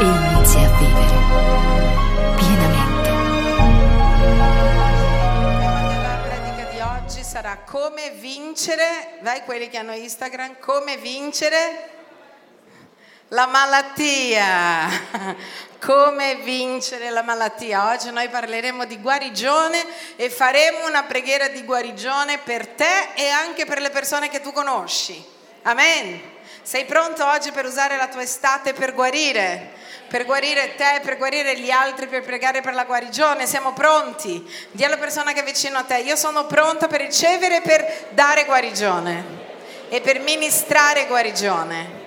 e inizi a vivere pienamente. La pratica di oggi sarà come vincere, vai quelli che hanno Instagram, come vincere la malattia, come vincere la malattia. Oggi noi parleremo di guarigione e faremo una preghiera di guarigione per te e anche per le persone che tu conosci. Amen. Sei pronto oggi per usare la tua estate per guarire te, per guarire gli altri, per pregare per la guarigione? Siamo pronti? Dì alla persona che è vicino a te: io sono pronta per ricevere, per dare guarigione e per ministrare guarigione.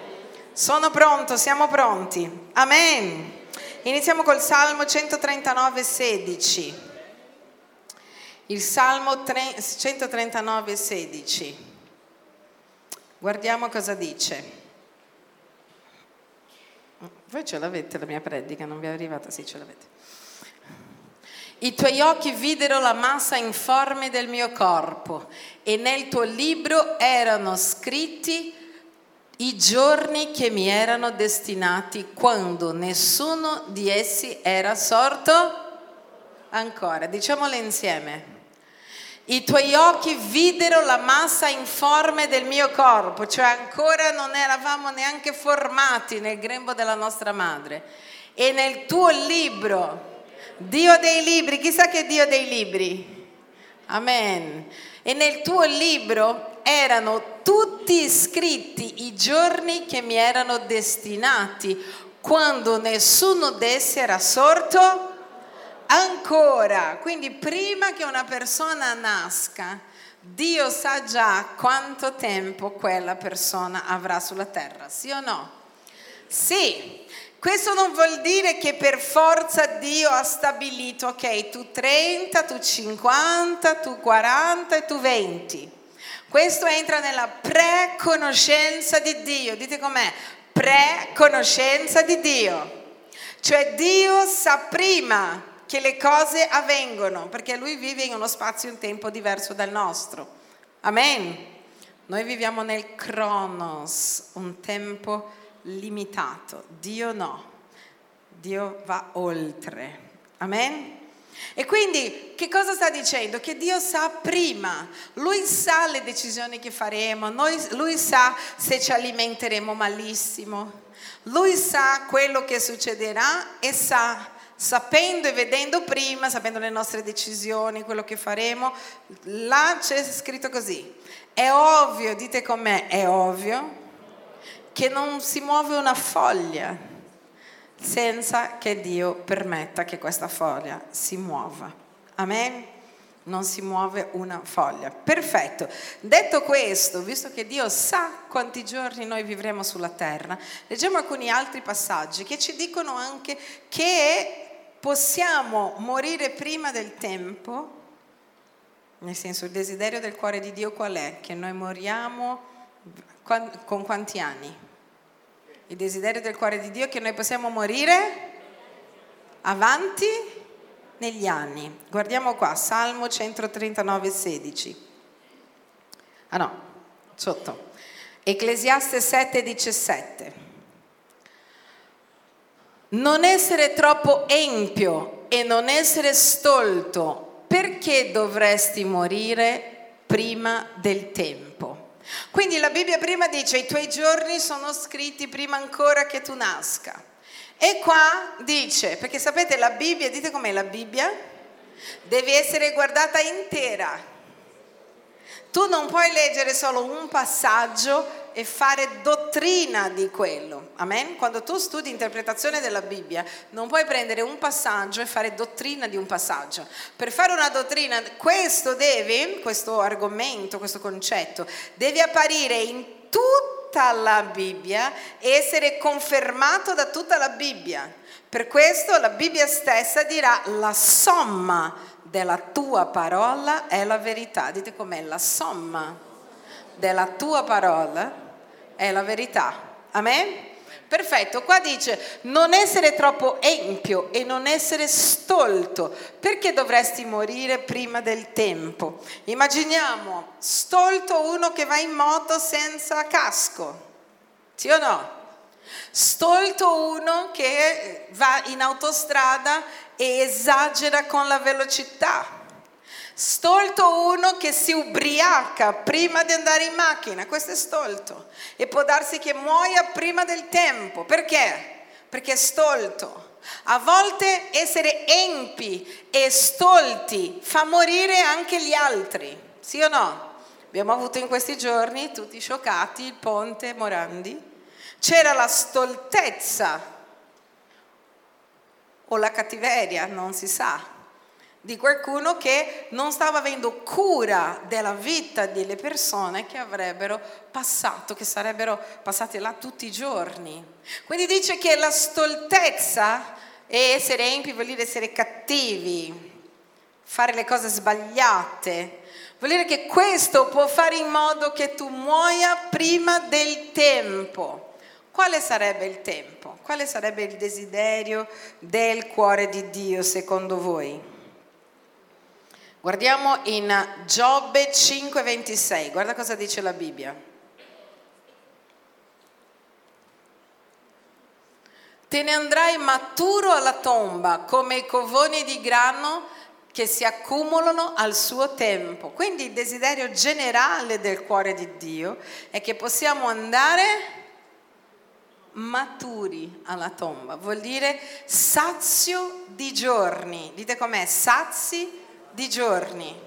Sono pronto, siamo pronti. Amen. Iniziamo col Salmo 139,16. Il Salmo 139,16. Guardiamo cosa dice. Voi ce l'avete la mia predica, non vi è arrivata? Sì, ce l'avete. I tuoi occhi videro la massa informe del mio corpo e nel tuo libro erano scritti i giorni che mi erano destinati, quando nessuno di essi era sorto ancora. Diciamole insieme. I tuoi occhi videro la massa informe del mio corpo, cioè ancora non eravamo neanche formati nel grembo della nostra madre. E nel tuo libro, Dio dei libri, chissà che Dio dei libri. Amen. E nel tuo libro erano tutti scritti i giorni che mi erano destinati, quando nessuno d'essi era sorto ancora. Quindi prima che una persona nasca, Dio sa già quanto tempo quella persona avrà sulla terra, sì o no? Sì. Questo non vuol dire che per forza Dio ha stabilito, ok, tu 30, tu 50, tu 40 e tu 20. Questo entra nella preconoscenza di Dio. Dite com'è? Preconoscenza di Dio. Cioè Dio sa prima che le cose avvengono, perché Lui vive in uno spazio e un tempo diverso dal nostro. Amen. Noi viviamo nel Cronos, un tempo limitato. Dio no. Dio va oltre. Amen. E quindi che cosa sta dicendo? Che Dio sa prima, Lui sa le decisioni che faremo, Lui sa se ci alimenteremo malissimo, Lui sa quello che succederà e sapendo e vedendo prima, sapendo le nostre decisioni, quello che faremo. Là c'è scritto così: è ovvio, dite con me, è ovvio che non si muove una foglia senza che Dio permetta che questa foglia si muova. Amen? Non si muove una foglia. Perfetto. Detto questo, visto che Dio sa quanti giorni noi vivremo sulla terra, leggiamo alcuni altri passaggi che ci dicono anche che possiamo morire prima del tempo, nel senso, il desiderio del cuore di Dio qual è? Che noi moriamo con quanti anni? Il desiderio del cuore di Dio è che noi possiamo morire avanti negli anni. Guardiamo qua, Salmo 139,16. Ah no, sotto. Ecclesiaste 7,17. Non essere troppo empio e non essere stolto, perché dovresti morire prima del tempo. Quindi la Bibbia prima dice: i tuoi giorni sono scritti prima ancora che tu nasca. E qua dice, perché sapete la Bibbia, dite com'è la Bibbia? Deve essere guardata intera. Tu non puoi leggere solo un passaggio e fare dottrina di quello. Amen? Quando tu studi interpretazione della Bibbia, non puoi prendere un passaggio e fare dottrina di un passaggio. Per fare una dottrina, questo argomento, questo concetto, deve apparire in tutta la Bibbia e essere confermato da tutta la Bibbia. Per questo la Bibbia stessa dirà: la somma della tua parola è la verità. Dite com'è: la somma della tua parola è la verità. Amen? Perfetto. Qua dice: non essere troppo empio e non essere stolto, perché dovresti morire prima del tempo. Immaginiamo stolto uno che va in moto senza casco, sì o no? Stolto uno che va in autostrada e esagera con la velocità. Stolto uno che si ubriaca prima di andare in macchina, questo è stolto. E può darsi che muoia prima del tempo. Perché? Perché è stolto. A volte essere empi e stolti fa morire anche gli altri, sì o no? Abbiamo avuto in questi giorni, tutti scioccati, il Ponte Morandi. C'era la stoltezza o la cattiveria, non si sa, di qualcuno che non stava avendo cura della vita delle persone che avrebbero passato, che sarebbero passate là tutti i giorni. Quindi dice che la stoltezza e essere empi vuol dire essere cattivi, fare le cose sbagliate, vuol dire che questo può fare in modo che tu muoia prima del tempo. Quale sarebbe il tempo? Quale sarebbe il desiderio del cuore di Dio secondo voi? Guardiamo in Giobbe 5,26, guarda cosa dice la Bibbia. Te ne andrai maturo alla tomba, come i covoni di grano che si accumulano al suo tempo. Quindi il desiderio generale del cuore di Dio è che possiamo andare maturi alla tomba, vuol dire sazio di giorni. Dite com'è, sazi di giorni.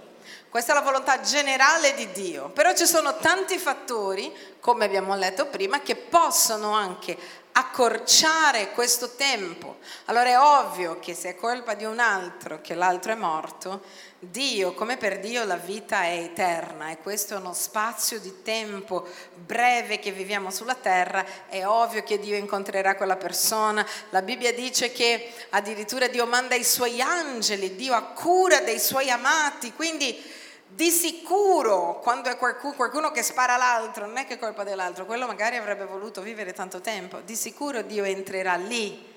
Questa è la volontà generale di Dio, però ci sono tanti fattori, come abbiamo letto prima, che possono anche accorciare questo tempo. Allora è ovvio che se è colpa di un altro che l'altro è morto, Dio, come per Dio la vita è eterna e questo è uno spazio di tempo breve che viviamo sulla terra, è ovvio che Dio incontrerà quella persona. La Bibbia dice che addirittura Dio manda i suoi angeli, Dio ha cura dei suoi amati, quindi di sicuro quando è qualcuno che spara l'altro non è che è colpa dell'altro, quello magari avrebbe voluto vivere tanto tempo, di sicuro Dio entrerà lì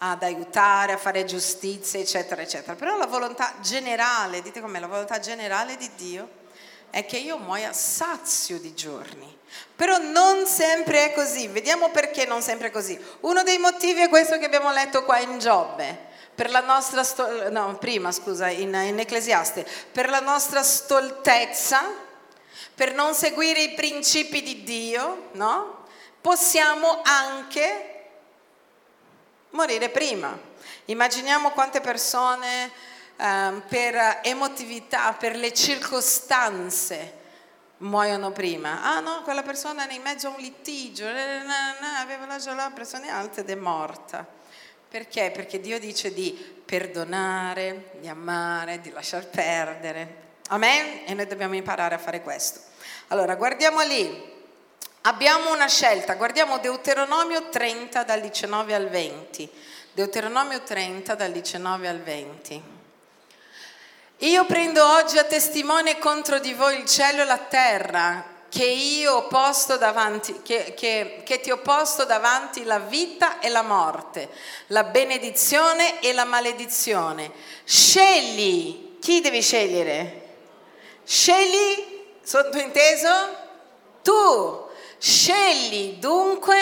ad aiutare, a fare giustizia, eccetera eccetera. Però la volontà generale, dite com'è, la volontà generale di Dio è che io muoia sazio di giorni, però non sempre è così. Vediamo perché non sempre è così. Uno dei motivi è questo che abbiamo letto qua in Giobbe, per la nostra in Ecclesiaste, per la nostra stoltezza, per non seguire i principi di Dio, no? Possiamo anche morire prima. Immaginiamo quante persone per emotività, per le circostanze muoiono prima. Ah no, quella persona era in mezzo a un litigio, aveva lasciato la pressione alta ed è morta. Perché? Perché Dio dice di perdonare, di amare, di lasciar perdere. Amen? E noi dobbiamo imparare a fare questo. Allora, guardiamo lì. Abbiamo una scelta, guardiamo Deuteronomio 30 dal 19 al 20. Deuteronomio 30 dal 19 al 20. Io prendo oggi a testimone contro di voi il cielo e la terra, che ti ho posto davanti la vita e la morte, la benedizione e la maledizione. Scegli, chi devi scegliere? Scegli, sottointeso? Tu. Scegli dunque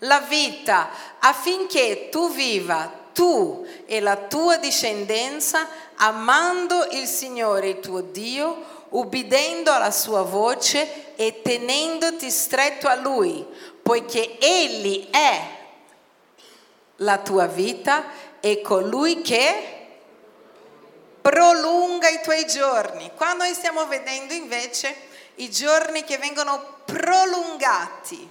la vita affinché tu viva, tu e la tua discendenza, amando il Signore il tuo Dio, ubbidendo alla sua voce e tenendoti stretto a Lui, poiché Egli è la tua vita e colui che prolunga i tuoi giorni. Qua noi stiamo vedendo invece i giorni che vengono prolungati,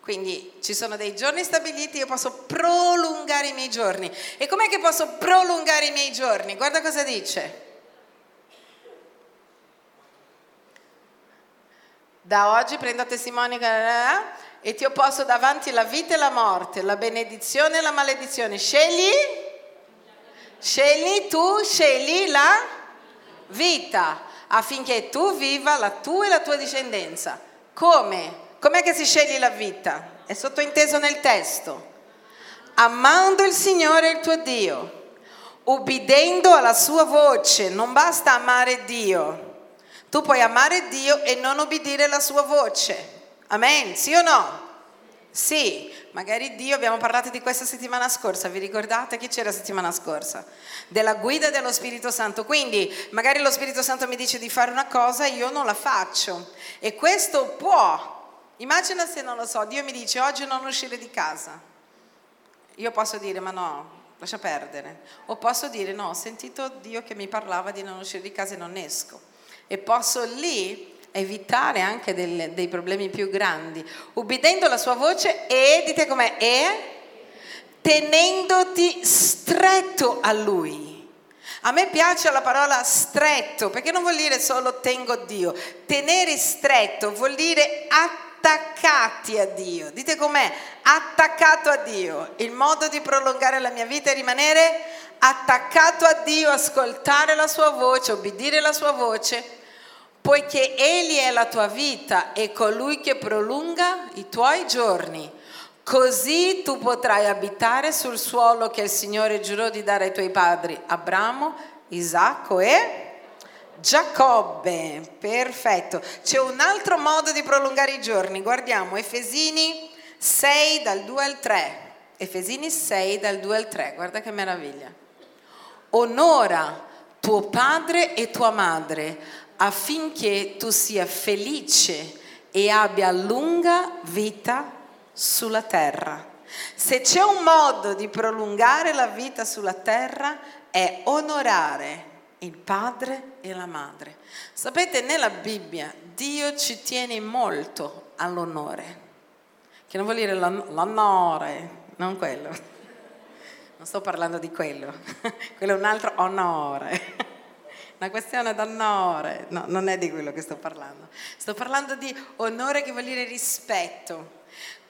quindi ci sono dei giorni stabiliti, io posso prolungare i miei giorni. E com'è che posso prolungare i miei giorni? Guarda cosa dice: da oggi prendo testimone e ti ho posto davanti la vita e la morte, la benedizione e la maledizione. Scegli la vita affinché tu viva, la tua e la tua discendenza. Come? Com'è che si sceglie la vita? È sottointeso nel testo. Amando il Signore il tuo Dio, ubbidendo alla sua voce. Non basta amare Dio. Tu puoi amare Dio e non ubbidire la sua voce. Amen, sì o no? Sì, magari Dio, abbiamo parlato di questa settimana scorsa, vi ricordate che c'era settimana scorsa? Della guida dello Spirito Santo, quindi magari lo Spirito Santo mi dice di fare una cosa e io non la faccio. E questo può, immagina se non lo so, Dio mi dice oggi non uscire di casa. Io posso dire ma no, lascia perdere. O posso dire no, ho sentito Dio che mi parlava di non uscire di casa e non esco. E posso lì evitare anche dei problemi più grandi, ubbidendo la sua voce e, dite com'è, e tenendoti stretto a lui. A me piace la parola stretto, perché non vuol dire solo tengo Dio. Tenere stretto vuol dire attaccati a Dio. Dite com'è, attaccato a Dio. Il modo di prolungare la mia vita è rimanere attaccato a Dio, ascoltare la sua voce, obbedire la sua voce, poiché Egli è la tua vita e colui che prolunga i tuoi giorni. Così tu potrai abitare sul suolo che il Signore giurò di dare ai tuoi padri, Abramo, Isacco e Giacobbe. Perfetto. C'è un altro modo di prolungare i giorni. Guardiamo Efesini 6 dal 2 al 3. Efesini 6 dal 2 al 3. Guarda che meraviglia. Onora tuo padre e tua madre, affinché tu sia felice e abbia lunga vita sulla terra. Se c'è un modo di prolungare la vita sulla terra è onorare il padre e la madre. Sapete, nella Bibbia Dio ci tiene molto all'onore, che non vuol dire l'onore, non quello. Non sto parlando di quello, quello è un altro onore. Una questione d'onore, no, non è di quello che sto parlando di onore che vuol dire rispetto.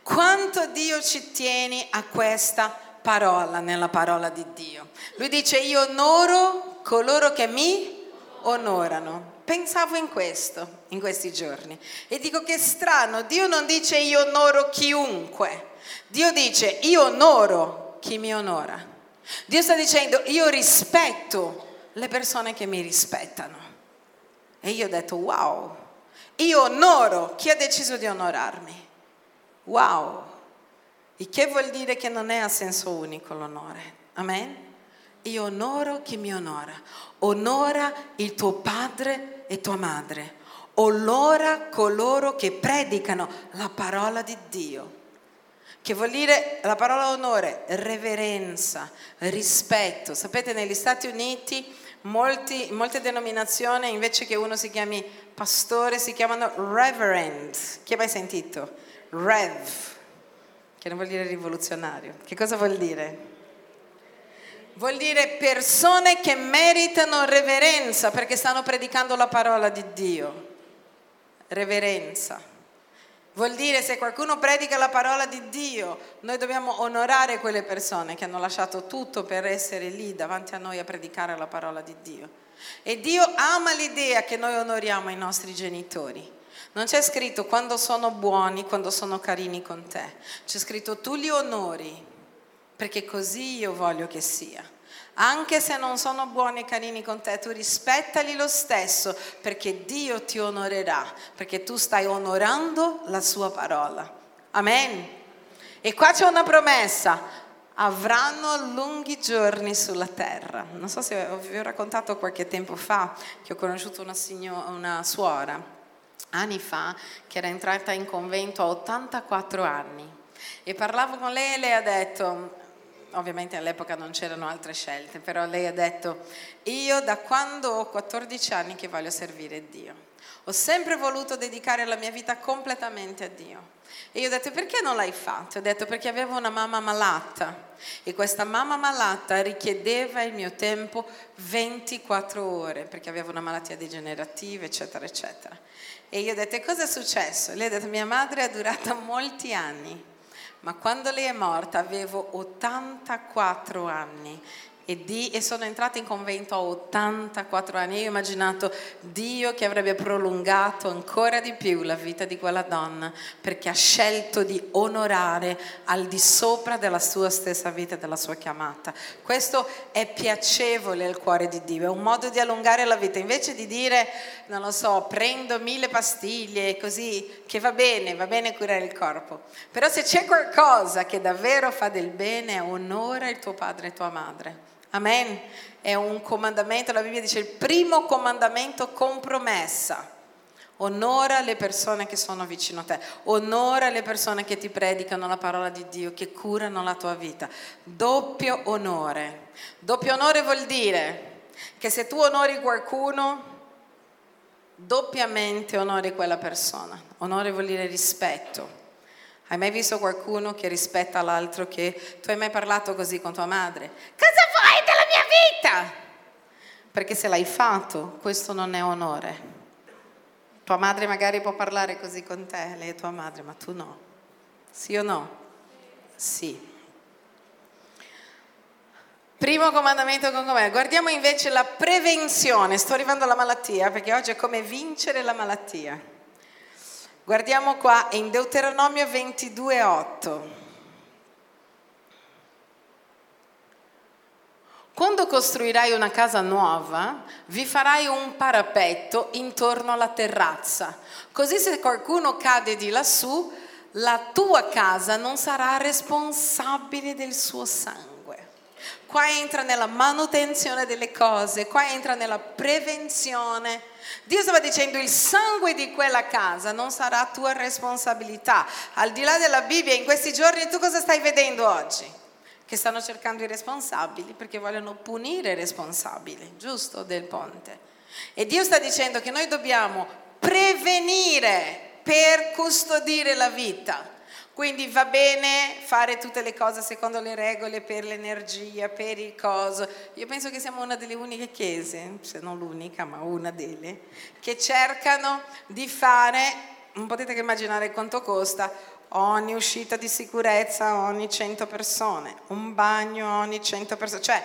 Quanto Dio ci tiene a questa parola, nella parola di Dio. Lui dice io onoro coloro che mi onorano. Pensavo in questo, in questi giorni, e dico che strano, Dio non dice io onoro chiunque, Dio dice io onoro chi mi onora. Dio sta dicendo io rispetto le persone che mi rispettano. E io ho detto wow, io onoro chi ha deciso di onorarmi. Wow, il che vuol dire che non è a senso unico l'onore. Amen. Io onoro chi mi onora. Onora il tuo padre e tua madre, onora coloro che predicano la parola di Dio, che vuol dire la parola onore, reverenza, rispetto. Sapete, negli Stati Uniti molte denominazioni, invece che uno si chiami pastore, si chiamano reverend. Chi ha mai sentito? Rev, che non vuol dire rivoluzionario. Che cosa vuol dire? Vuol dire persone che meritano reverenza perché stanno predicando la parola di Dio. Reverenza. Vuol dire se qualcuno predica la parola di Dio, noi dobbiamo onorare quelle persone che hanno lasciato tutto per essere lì davanti a noi a predicare la parola di Dio. E Dio ama l'idea che noi onoriamo i nostri genitori. Non c'è scritto quando sono buoni, quando sono carini con te. C'è scritto tu li onori, perché così io voglio che sia. Anche se non sono buoni e carini con te, tu rispettali lo stesso, perché Dio ti onorerà, perché tu stai onorando la sua parola. Amen. E qua c'è una promessa. Avranno lunghi giorni sulla terra. Non so se vi ho raccontato qualche tempo fa che ho conosciuto una suora, anni fa, che era entrata in convento a 84 anni. E parlavo con lei e lei ha detto... Ovviamente all'epoca non c'erano altre scelte, però lei ha detto io da quando ho 14 anni che voglio servire Dio, ho sempre voluto dedicare la mia vita completamente a Dio. E io ho detto perché non l'hai fatto? Ho detto perché avevo una mamma malata e questa mamma malata richiedeva il mio tempo 24 ore perché aveva una malattia degenerativa eccetera eccetera. E io ho detto cosa è successo? Lei ha detto mia madre è durata molti anni, ma quando lei è morta avevo 84 anni e sono entrata in convento a 84 anni. Io ho immaginato Dio che avrebbe prolungato ancora di più la vita di quella donna, perché ha scelto di onorare al di sopra della sua stessa vita e della sua chiamata. Questo è piacevole al cuore di Dio, è un modo di allungare la vita, invece di dire, non lo so, prendo 1000 pastiglie così, che va bene curare il corpo, però se c'è qualcosa che davvero fa del bene, onora il tuo padre e tua madre. Amen. È un comandamento, la Bibbia dice il primo comandamento con promessa. Onora le persone che sono vicino a te, onora le persone che ti predicano la parola di Dio, che curano la tua vita. Doppio onore. Doppio onore vuol dire che se tu onori qualcuno, doppiamente onori quella persona. Onore vuol dire rispetto. Hai mai visto qualcuno che rispetta l'altro? Che tu hai mai parlato così con tua madre? Cosa vuoi della mia vita? Perché se l'hai fatto, questo non è onore. Tua madre magari può parlare così con te, lei è tua madre, ma tu no. Sì o no? Sì. Primo comandamento con com'è. Guardiamo invece la prevenzione. Sto arrivando alla malattia, perché oggi è come vincere la malattia. Guardiamo qua in Deuteronomio 22,8. Quando costruirai una casa nuova, vi farai un parapetto intorno alla terrazza, così se qualcuno cade di lassù, la tua casa non sarà responsabile del suo sangue. Qua entra nella manutenzione delle cose, qua entra nella prevenzione. Dio stava dicendo il sangue di quella casa non sarà tua responsabilità. Al di là della Bibbia, in questi giorni tu cosa stai vedendo oggi? Che stanno cercando i responsabili perché vogliono punire i responsabili, giusto, del ponte. E Dio sta dicendo che noi dobbiamo prevenire per custodire la vita. Quindi va bene fare tutte le cose secondo le regole per l'energia, per il coso. Io penso che siamo una delle uniche chiese, se non l'unica, ma una delle, che cercano di fare, non potete che immaginare quanto costa, ogni uscita di sicurezza ogni 100 persone, un bagno ogni 100 persone. Cioè,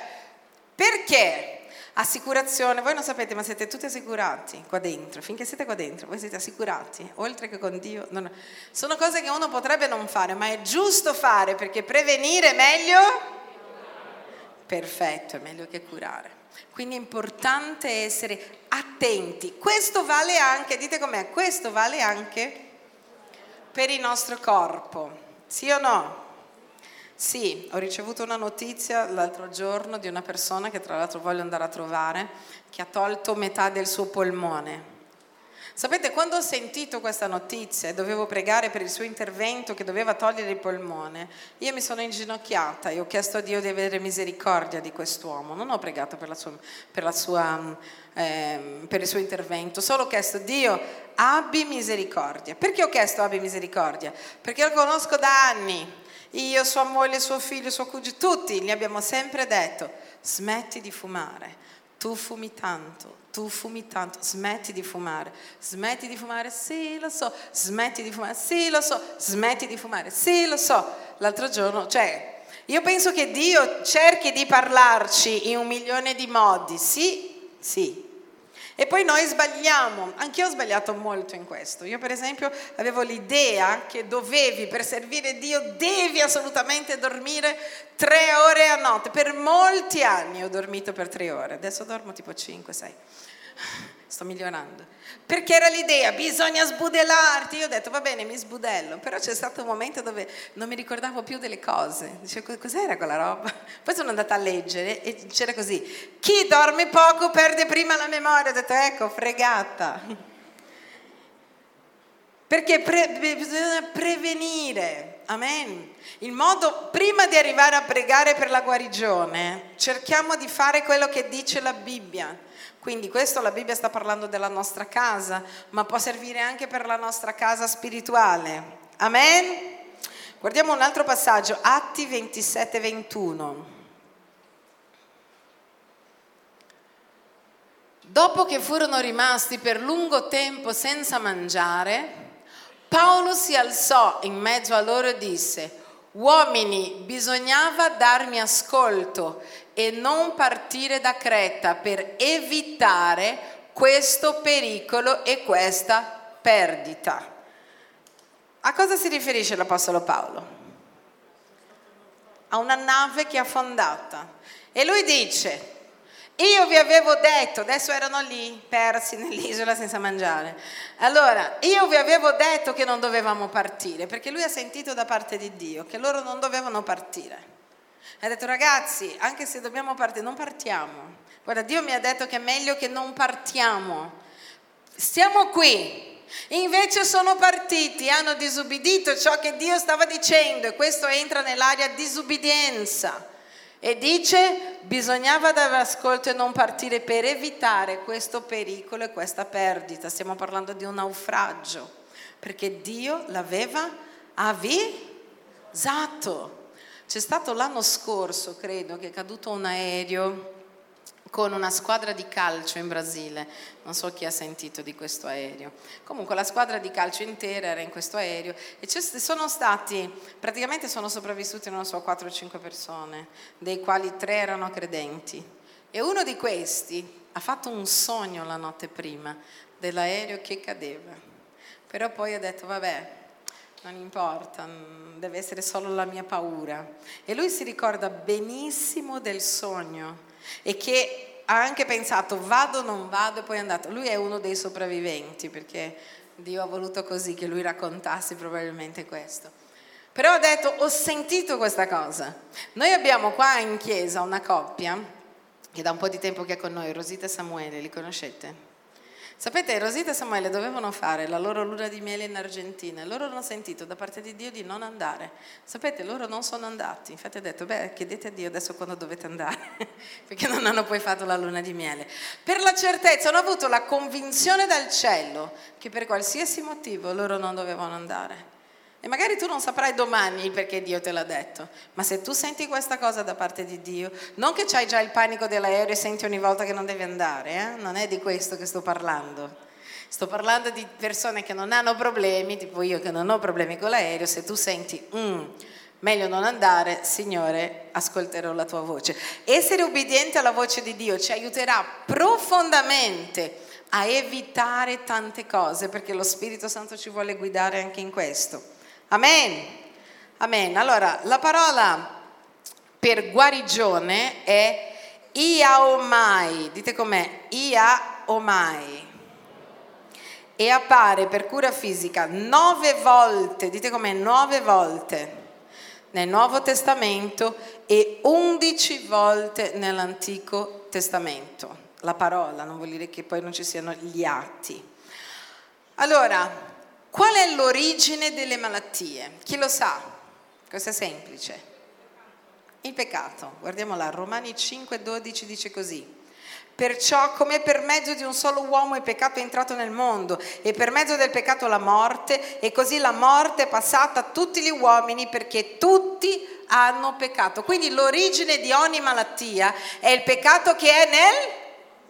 perché? Assicurazione, voi non sapete, ma siete tutti assicurati qua dentro, finché siete qua dentro voi siete assicurati, oltre che con Dio. No. Sono cose che uno potrebbe non fare, ma è giusto fare, perché prevenire è meglio, perfetto, è meglio che curare. Quindi è importante essere attenti. Questo vale anche, dite com'è, questo vale anche per il nostro corpo, sì o no? Sì, ho ricevuto una notizia l'altro giorno di una persona che tra l'altro voglio andare a trovare, che ha tolto metà del suo polmone. Sapete, quando ho sentito questa notizia e dovevo pregare per il suo intervento che doveva togliere il polmone, io mi sono inginocchiata e ho chiesto a Dio di avere misericordia di quest'uomo. Non ho pregato per il suo intervento, solo ho chiesto Dio abbi misericordia. Perché ho chiesto abbi misericordia? Perché lo conosco da anni. Io, sua moglie, suo figlio, suo cugino, tutti gli abbiamo sempre detto smetti di fumare, tu fumi tanto, smetti di fumare, sì lo so. L'altro giorno, cioè, io penso che Dio cerchi di parlarci in 1.000.000 di modi, sì. E poi noi sbagliamo, anch'io ho sbagliato molto in questo. Io per esempio avevo l'idea che dovevi, per servire Dio, devi assolutamente dormire 3 ore a notte. Per molti anni ho dormito per 3 ore, adesso dormo tipo 5, 6. Sto migliorando. Perché era l'idea, bisogna sbudellarti. Io ho detto, va bene, mi sbudello. Però c'è stato un momento dove non mi ricordavo più delle cose. Dicevo, cos'era quella roba? Poi sono andata a leggere e c'era così. Chi dorme poco perde prima la memoria. Ho detto, ecco, fregata. Perché bisogna prevenire. Amen. Il modo, prima di arrivare a pregare per la guarigione, cerchiamo di fare quello che dice la Bibbia. Quindi questo, la Bibbia sta parlando della nostra casa, ma può servire anche per la nostra casa spirituale. Amen? Guardiamo un altro passaggio, Atti 27,21. Dopo che furono rimasti per lungo tempo senza mangiare, Paolo si alzò in mezzo a loro e disse: Uomini, bisognava darmi ascolto e non partire da Creta per evitare questo pericolo e questa perdita. A cosa si riferisce l'Apostolo Paolo? A una nave che è affondata. E lui dice: io vi avevo detto, adesso erano lì, persi nell'isola senza mangiare. Allora, io vi avevo detto che non dovevamo partire, perché lui ha sentito da parte di Dio che loro non dovevano partire. Ha detto: ragazzi, anche se dobbiamo partire, non partiamo. Guarda, Dio mi ha detto che è meglio che non partiamo. Stiamo qui. Invece sono partiti, hanno disubbidito ciò che Dio stava dicendo, e questo entra nell'area disubbidienza. E dice: bisognava dare ascolto e non partire per evitare questo pericolo e questa perdita. Stiamo parlando di un naufragio, perché Dio l'aveva avvisato. C'è stato l'anno scorso, credo, che è caduto un aereo con una squadra di calcio in Brasile. Non so chi ha sentito di questo aereo. Comunque la squadra di calcio intera era in questo aereo e sono stati, praticamente sono sopravvissuti, non so, 4 o 5 persone, dei quali 3 erano credenti. E uno di questi ha fatto un sogno la notte prima dell'aereo che cadeva. Però poi ha detto: vabbè, non importa, deve essere solo la mia paura. E lui si ricorda benissimo del sogno e che ha anche pensato: vado o non vado, e poi è andato. Lui è uno dei sopravviventi, perché Dio ha voluto così che lui raccontasse probabilmente questo. Però ho detto: ho sentito questa cosa. Noi abbiamo qua in chiesa una coppia che da un po' di tempo che è con noi, Rosita e Samuele, li conoscete? Sapete, Rosita e Samuele dovevano fare la loro luna di miele in Argentina. Loro hanno sentito da parte di Dio di non andare. Sapete, loro non sono andati. Infatti ha detto: beh, chiedete a Dio adesso quando dovete andare, perché non hanno poi fatto la luna di miele. Per la certezza, hanno avuto la convinzione dal cielo che per qualsiasi motivo loro non dovevano andare. E magari tu non saprai domani perché Dio te l'ha detto, ma se tu senti questa cosa da parte di Dio, non che c'hai già il panico dell'aereo e senti ogni volta che non devi andare, non è di questo che sto parlando. Sto parlando di persone che non hanno problemi, tipo io che non ho problemi con l'aereo. Se tu senti meglio non andare, Signore, ascolterò la tua voce. Essere ubbidiente alla voce di Dio ci aiuterà profondamente a evitare tante cose, perché lo Spirito Santo ci vuole guidare anche in questo. Amen. Amen. Allora, la parola per guarigione è iaomai. Dite com'è? Iaomai. E appare per cura fisica 9 volte, dite com'è? 9 volte nel Nuovo Testamento e 11 volte nell'Antico Testamento. La parola, non vuol dire che poi non ci siano gli atti. Allora, qual è l'origine delle malattie? Chi lo sa? Questo è semplice. Il peccato. Guardiamo là, Romani 5,12 dice così: perciò, come per mezzo di un solo uomo il peccato è entrato nel mondo, e per mezzo del peccato la morte, e così la morte è passata a tutti gli uomini perché tutti hanno peccato. Quindi l'origine di ogni malattia è il peccato che è nel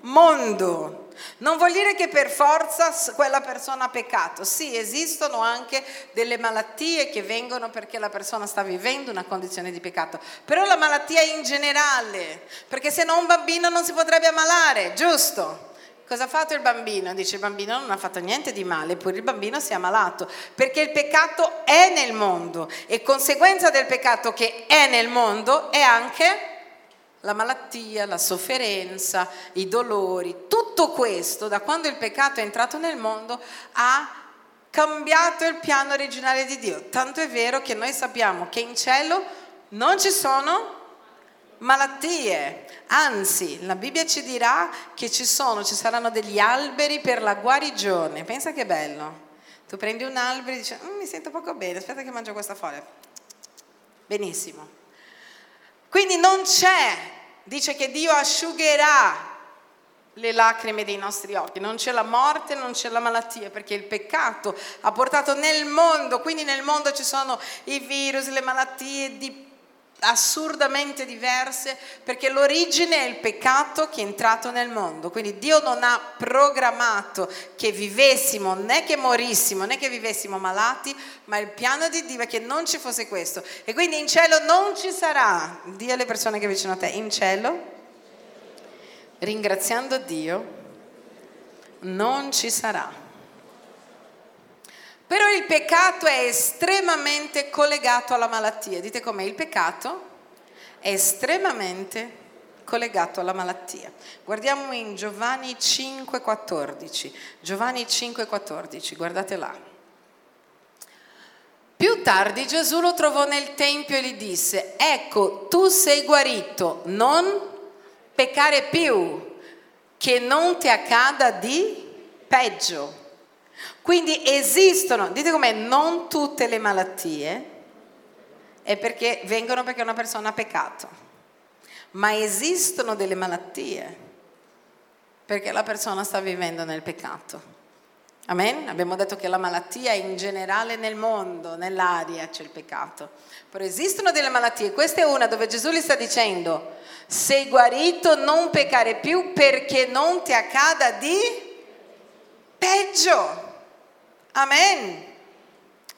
mondo. Non vuol dire che per forza quella persona ha peccato. Sì, esistono anche delle malattie che vengono perché la persona sta vivendo una condizione di peccato, però la malattia è in generale, perché se no un bambino non si potrebbe ammalare, giusto? Cosa ha fatto il bambino? Dice: il bambino non ha fatto niente di male, eppure il bambino si è ammalato, perché il peccato è nel mondo, e conseguenza del peccato che è nel mondo è anche la malattia, la sofferenza, i dolori. Tutto questo, da quando il peccato è entrato nel mondo, ha cambiato il piano originale di Dio. Tanto è vero che noi sappiamo che in cielo non ci sono malattie. Anzi, la Bibbia ci dirà che ci saranno degli alberi per la guarigione. Pensa che bello. Tu prendi un albero e dici: mi sento poco bene, aspetta che mangio questa foglia. Benissimo. Quindi non c'è, dice che Dio asciugherà le lacrime dei nostri occhi, non c'è la morte, non c'è la malattia, perché il peccato ha portato nel mondo, quindi nel mondo ci sono i virus, le malattie di assurdamente diverse, perché l'origine è il peccato che è entrato nel mondo. Quindi Dio non ha programmato che vivessimo, né che morissimo, né che vivessimo malati, ma il piano di Dio è che non ci fosse questo. E quindi in cielo non ci sarà, Dio e le persone che è vicino a te, in cielo, ringraziando Dio, non ci sarà. Però il peccato è estremamente collegato alla malattia. Dite com'è: il peccato è estremamente collegato alla malattia. Guardiamo in Giovanni 5,14. Giovanni 5,14, guardate là. Più tardi Gesù lo trovò nel tempio e gli disse: ecco, tu sei guarito, non peccare più, che non ti accada di peggio. Quindi esistono, dite com'è, non tutte le malattie è perché vengono perché una persona ha peccato, ma esistono delle malattie perché la persona sta vivendo nel peccato. Amen? Abbiamo detto che la malattia è in generale nel mondo, nell'aria c'è il peccato, però esistono delle malattie. Questa è una dove Gesù gli sta dicendo: sei guarito, non peccare più, perché non ti accada di peggio. Amen.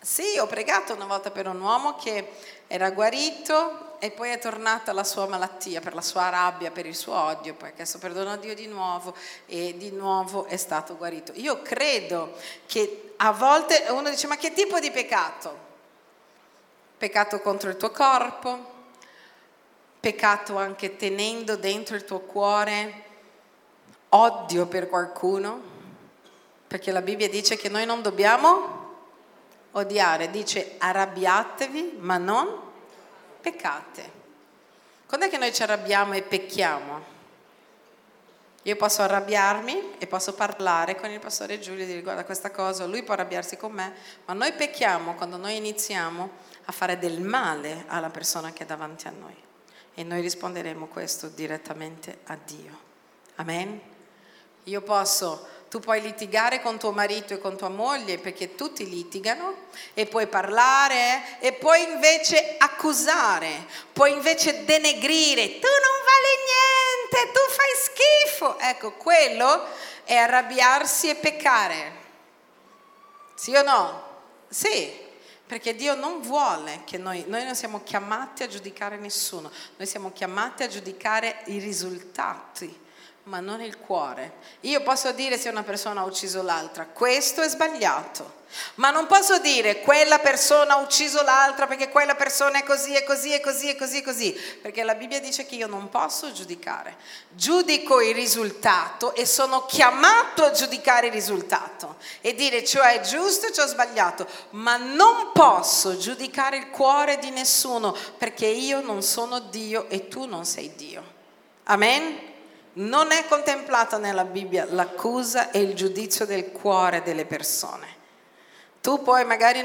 Sì, ho pregato una volta per un uomo che era guarito e poi è tornata la sua malattia, per la sua rabbia, per il suo odio, poi ha chiesto perdono a Dio di nuovo e di nuovo è stato guarito. Io credo che a volte uno dice: ma che tipo di peccato? Peccato contro il tuo corpo, peccato anche tenendo dentro il tuo cuore odio per qualcuno. Perché la Bibbia dice che noi non dobbiamo odiare, dice arrabbiatevi ma non peccate. Quando è che noi ci arrabbiamo e pecchiamo? Io posso arrabbiarmi e posso parlare con il pastore Giulio e dire: guarda questa cosa, lui può arrabbiarsi con me, ma noi pecchiamo quando noi iniziamo a fare del male alla persona che è davanti a noi, e noi risponderemo questo direttamente a Dio. Amen? Io posso... Tu puoi litigare con tuo marito e con tua moglie, perché tutti litigano, e puoi parlare e puoi invece accusare, puoi invece denegrire: tu non vali niente, tu fai schifo. Ecco, quello è arrabbiarsi e peccare. Sì o no? Sì. Perché Dio non vuole che noi non siamo chiamati a giudicare nessuno, noi siamo chiamati a giudicare i risultati, ma non il cuore. Io posso dire se una persona ha ucciso l'altra, questo è sbagliato, ma non posso dire quella persona ha ucciso l'altra perché quella persona è così e così e così e così e così, perché la Bibbia dice che io non posso giudicare. Giudico il risultato e sono chiamato a giudicare il risultato e dire ciò è giusto e ciò è sbagliato, ma non posso giudicare il cuore di nessuno, perché io non sono Dio e tu non sei Dio. Amen? Non è contemplata nella Bibbia l'accusa e il giudizio del cuore delle persone. Tu poi magari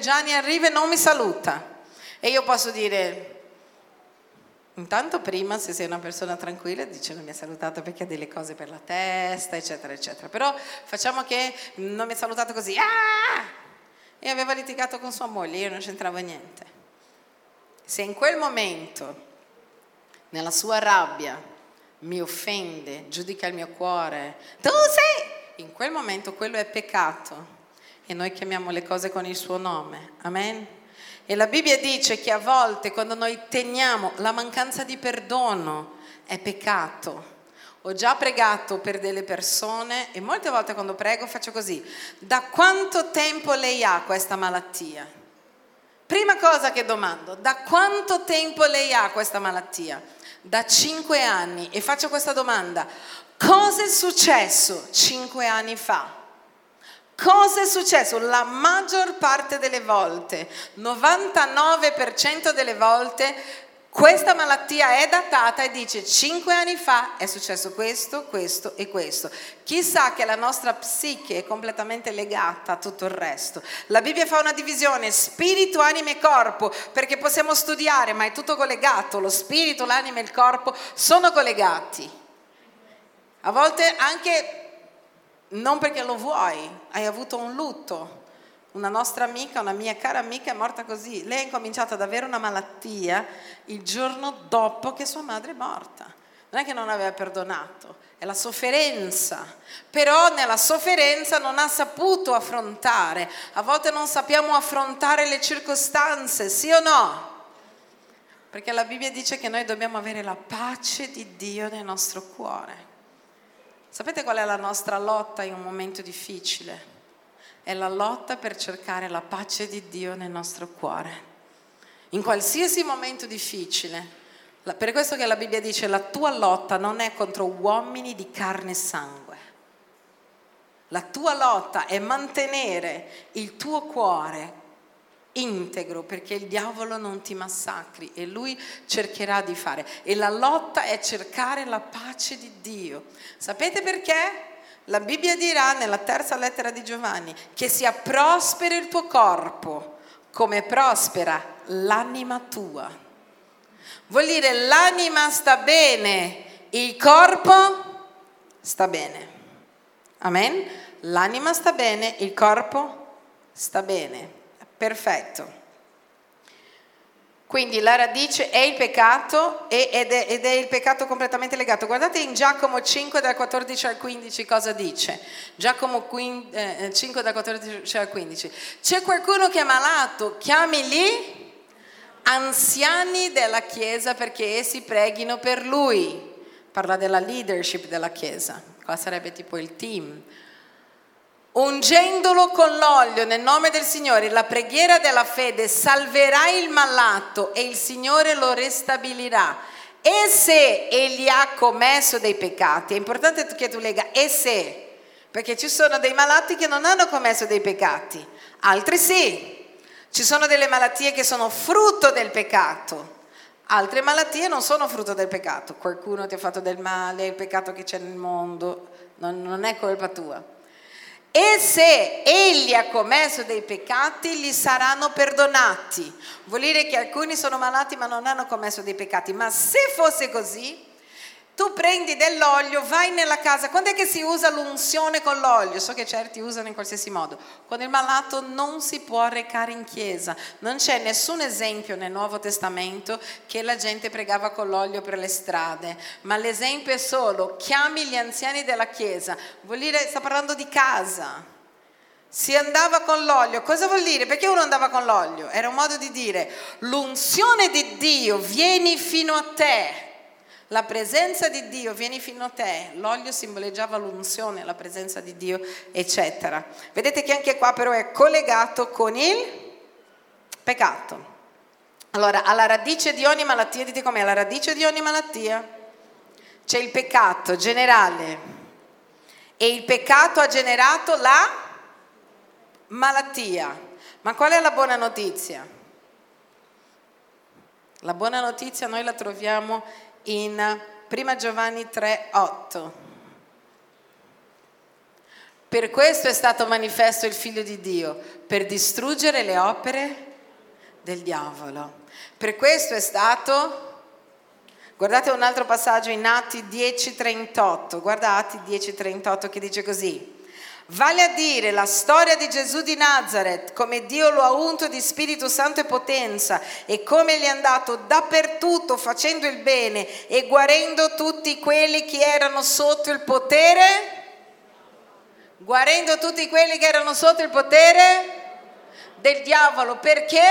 Gianni arriva e non mi saluta, e io posso dire: intanto prima, se sei una persona tranquilla, dice non mi ha salutato perché ha delle cose per la testa, eccetera eccetera. Però facciamo che non mi ha salutato così, e aveva litigato con sua moglie, io non c'entravo niente. Se in quel momento, nella sua rabbia, mi offende, giudica il mio cuore, tu sei, in quel momento quello è peccato, e noi chiamiamo le cose con il suo nome. Amen? E la Bibbia dice che a volte quando noi teniamo la mancanza di perdono è peccato. Ho già pregato per delle persone e molte volte quando prego faccio così: da quanto tempo lei ha questa malattia? Prima cosa che domando: da quanto tempo lei ha questa malattia? Da 5 anni. E faccio questa domanda: cosa è successo 5 anni fa? Cosa è successo? La maggior parte delle volte, 99% delle volte, questa malattia è datata e dice 5 anni fa è successo questo, questo e questo. Chissà che la nostra psiche è completamente legata a tutto il resto. La Bibbia fa una divisione spirito, anima e corpo, perché possiamo studiare, ma è tutto collegato. Lo spirito, l'anima e il corpo sono collegati. A volte anche non perché lo vuoi, hai avuto un lutto, Una nostra amica, una mia cara amica è morta così. Lei ha incominciato ad avere una malattia il giorno dopo che sua madre è morta. Non è che non aveva perdonato, è la sofferenza. Però nella sofferenza non ha saputo affrontare. A volte non sappiamo affrontare le circostanze, sì o no? Perché la Bibbia dice che noi dobbiamo avere la pace di Dio nel nostro cuore. Sapete qual è la nostra lotta in un momento difficile? È la lotta per cercare la pace di Dio nel nostro cuore. In qualsiasi momento difficile. Per questo che la Bibbia dice: la tua lotta non è contro uomini di carne e sangue. La tua lotta è mantenere il tuo cuore integro, perché il diavolo non ti massacri e lui cercherà di fare. E la lotta è cercare la pace di Dio. Sapete perché? La Bibbia dirà nella terza lettera di Giovanni che sia prospero il tuo corpo come prospera l'anima tua. Vuol dire l'anima sta bene, il corpo sta bene. Amen? L'anima sta bene, il corpo sta bene. Perfetto. Quindi la radice è il peccato ed è il peccato completamente legato. Guardate in Giacomo 5 dal 14 al 15 cosa dice. Giacomo 5 dal 14 al 15. C'è qualcuno che è malato, chiami lì anziani della Chiesa perché essi preghino per lui. Parla della leadership della Chiesa, qua sarebbe tipo il team. Ungendolo con l'olio nel nome del Signore, la preghiera della fede salverà il malato e il Signore lo restabilirà. E se egli ha commesso dei peccati, è importante che tu legga e se, perché ci sono dei malati che non hanno commesso dei peccati, altri sì. Ci sono delle malattie che sono frutto del peccato, altre malattie non sono frutto del peccato. Qualcuno ti ha fatto del male, il peccato che c'è nel mondo, non è colpa tua. E se egli ha commesso dei peccati, gli saranno perdonati. Vuol dire che alcuni sono malati ma non hanno commesso dei peccati. Ma se fosse così, tu prendi dell'olio, vai nella casa. Quando è che si usa l'unzione con l'olio? So che certi usano in qualsiasi modo. Quando il malato non si può recare in chiesa. Non c'è nessun esempio nel Nuovo Testamento che la gente pregava con l'olio per le strade, ma l'esempio è solo chiami gli anziani della chiesa. Vuol dire, sta parlando di casa. Si andava con l'olio, cosa vuol dire? Perché uno andava con l'olio? Era un modo di dire l'unzione di Dio vieni fino a te. La presenza di Dio vieni fino a te, l'olio simboleggiava l'unzione, la presenza di Dio, eccetera. Vedete che anche qua però è collegato con il peccato. Allora, alla radice di ogni malattia, dite com'è, alla radice di ogni malattia c'è il peccato generale e il peccato ha generato la malattia. Ma qual è la buona notizia? La buona notizia noi la troviamo in 1 Giovanni 3,8. Per questo è stato manifesto il Figlio di Dio, per distruggere le opere del diavolo. Per questo è stato... Guardate un altro passaggio in Atti 10,38. Guarda Atti 10,38 che dice così. Vale a dire la storia di Gesù di Nazaret, come Dio lo ha unto di Spirito Santo e potenza e come gli è andato dappertutto facendo il bene e guarendo tutti quelli che erano sotto il potere. Guarendo tutti quelli che erano sotto il potere del diavolo, perché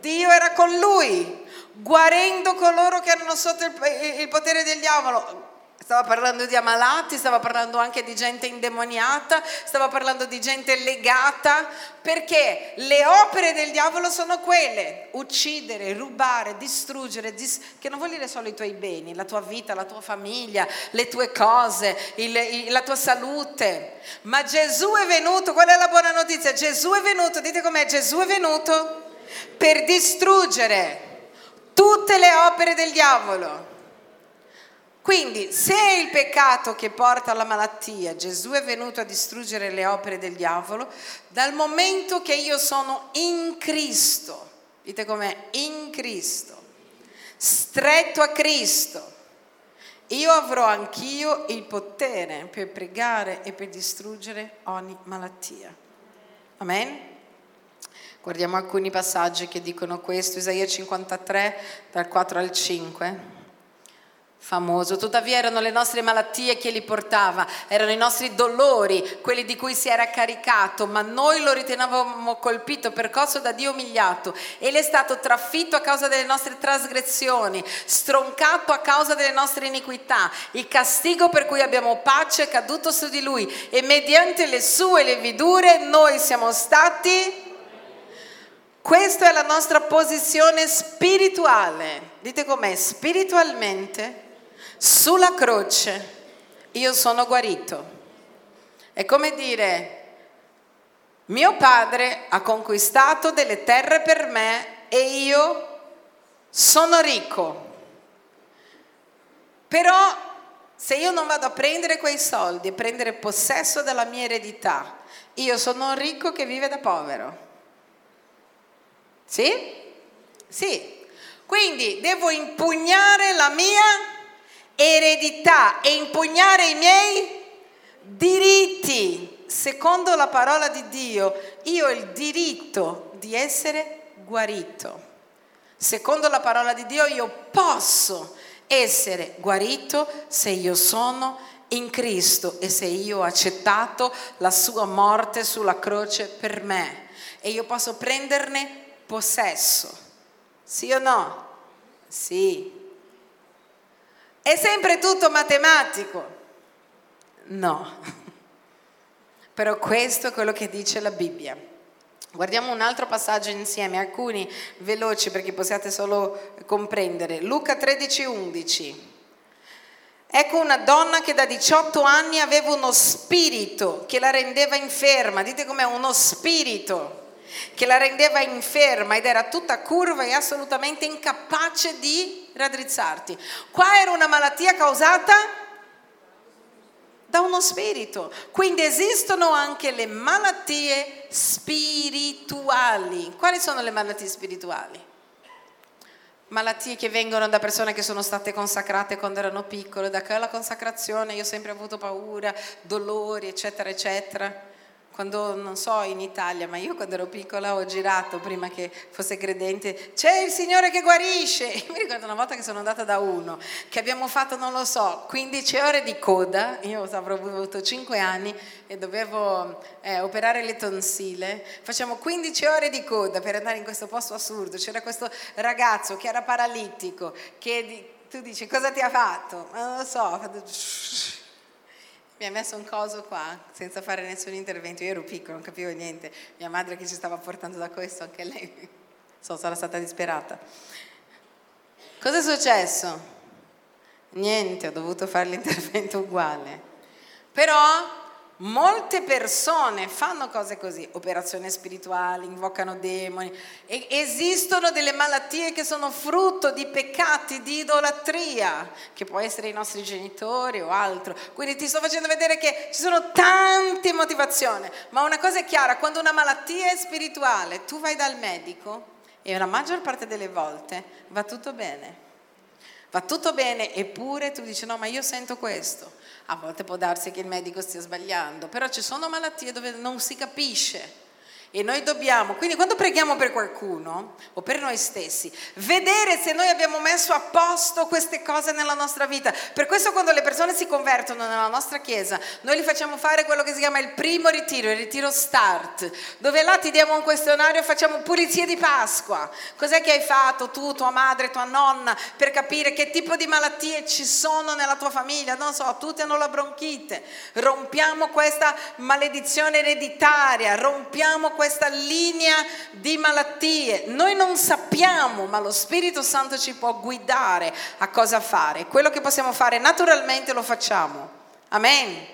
Dio era con lui. Guarendo coloro che erano sotto il potere del diavolo. Stava parlando di ammalati, stava parlando anche di gente indemoniata, stava parlando di gente legata, perché le opere del diavolo sono quelle, uccidere, rubare, distruggere, che non vuol dire solo i tuoi beni, la tua vita, la tua famiglia, le tue cose, la tua salute. Ma Gesù è venuto, qual è la buona notizia? Gesù è venuto, dite com'è, Gesù è venuto per distruggere tutte le opere del diavolo. Quindi, se è il peccato che porta alla malattia, Gesù è venuto a distruggere le opere del diavolo, dal momento che io sono in Cristo, dite com'è, in Cristo, stretto a Cristo, io avrò anch'io il potere per pregare e per distruggere ogni malattia. Amen? Guardiamo alcuni passaggi che dicono questo. Isaia 53, dal 4 al 5. Famoso. Tuttavia erano le nostre malattie che li portava, erano i nostri dolori, quelli di cui si era caricato, ma noi lo ritenevamo colpito, percosso da Dio, umiliato. Egli è stato trafitto a causa delle nostre trasgressioni, stroncato a causa delle nostre iniquità. Il castigo per cui abbiamo pace è caduto su di lui, e mediante le sue levidure noi siamo stati... Questa è la nostra posizione spirituale. Dite com'è: spiritualmente sulla croce io sono guarito. È come dire: mio padre ha conquistato delle terre per me e io sono ricco. Però se io non vado a prendere quei soldi e prendere possesso della mia eredità, io sono un ricco che vive da povero. Sì? Sì. Quindi devo impugnare la mia eredità e impugnare i miei diritti. Secondo la parola di Dio, io ho il diritto di essere guarito. Secondo la parola di Dio, io posso essere guarito se io sono in Cristo e se io ho accettato la sua morte sulla croce per me. E io posso prenderne possesso, sì o no? Sì. È sempre tutto matematico? No. Però questo è quello che dice la Bibbia. Guardiamo un altro passaggio insieme, alcuni veloci perché possiate solo comprendere. Luca 13,11. Ecco una donna che da 18 anni aveva uno spirito che la rendeva inferma. Dite com'è: uno spirito che la rendeva inferma, ed era tutta curva e assolutamente incapace di raddrizzarti. Qua era una malattia causata da uno spirito. Quindi esistono anche le malattie spirituali. Quali sono le malattie spirituali? Malattie che vengono da persone che sono state consacrate quando erano piccole. Da quella consacrazione io ho sempre avuto paura, dolori, eccetera eccetera. Quando, non so in Italia, ma io quando ero piccola ho girato, prima che fosse credente, c'è il Signore che guarisce. Io mi ricordo una volta che sono andata da uno, che abbiamo fatto, non lo so, 15 ore di coda, io avrò avuto 5 anni e dovevo operare le tonsille. Facciamo 15 ore di coda per andare in questo posto assurdo, c'era questo ragazzo che era paralitico, tu dici cosa ti ha fatto? Ma non lo so, ha fatto... Mi ha messo un coso qua senza fare nessun intervento. Io ero piccola, non capivo niente. Mia madre che ci stava portando da questo, anche lei sarà stata disperata. Cosa è successo? Niente, ho dovuto fare l'intervento uguale. Però molte persone fanno cose così, operazioni spirituali, invocano demoni. E esistono delle malattie che sono frutto di peccati, di idolatria, che può essere i nostri genitori o altro. Quindi ti sto facendo vedere che ci sono tante motivazioni, ma una cosa è chiara: quando una malattia è spirituale, tu vai dal medico e la maggior parte delle volte va tutto bene. Va tutto bene, eppure tu dici: no, ma io sento questo. A volte può darsi che il medico stia sbagliando, però ci sono malattie dove non si capisce e noi dobbiamo, quindi quando preghiamo per qualcuno o per noi stessi, vedere se noi abbiamo messo a posto queste cose nella nostra vita. Per questo quando le persone si convertono nella nostra chiesa, noi gli facciamo fare quello che si chiama il primo ritiro, il ritiro start, dove là ti diamo un questionario e facciamo pulizie di Pasqua. Cos'è che hai fatto tu, tua madre, tua nonna, per capire che tipo di malattie ci sono nella tua famiglia? Non so, tutti hanno la bronchite. Rompiamo questa maledizione ereditaria, rompiamo questa linea di malattie. Noi non sappiamo, ma lo Spirito Santo ci può guidare a cosa fare. Quello che possiamo fare naturalmente lo facciamo. Amen.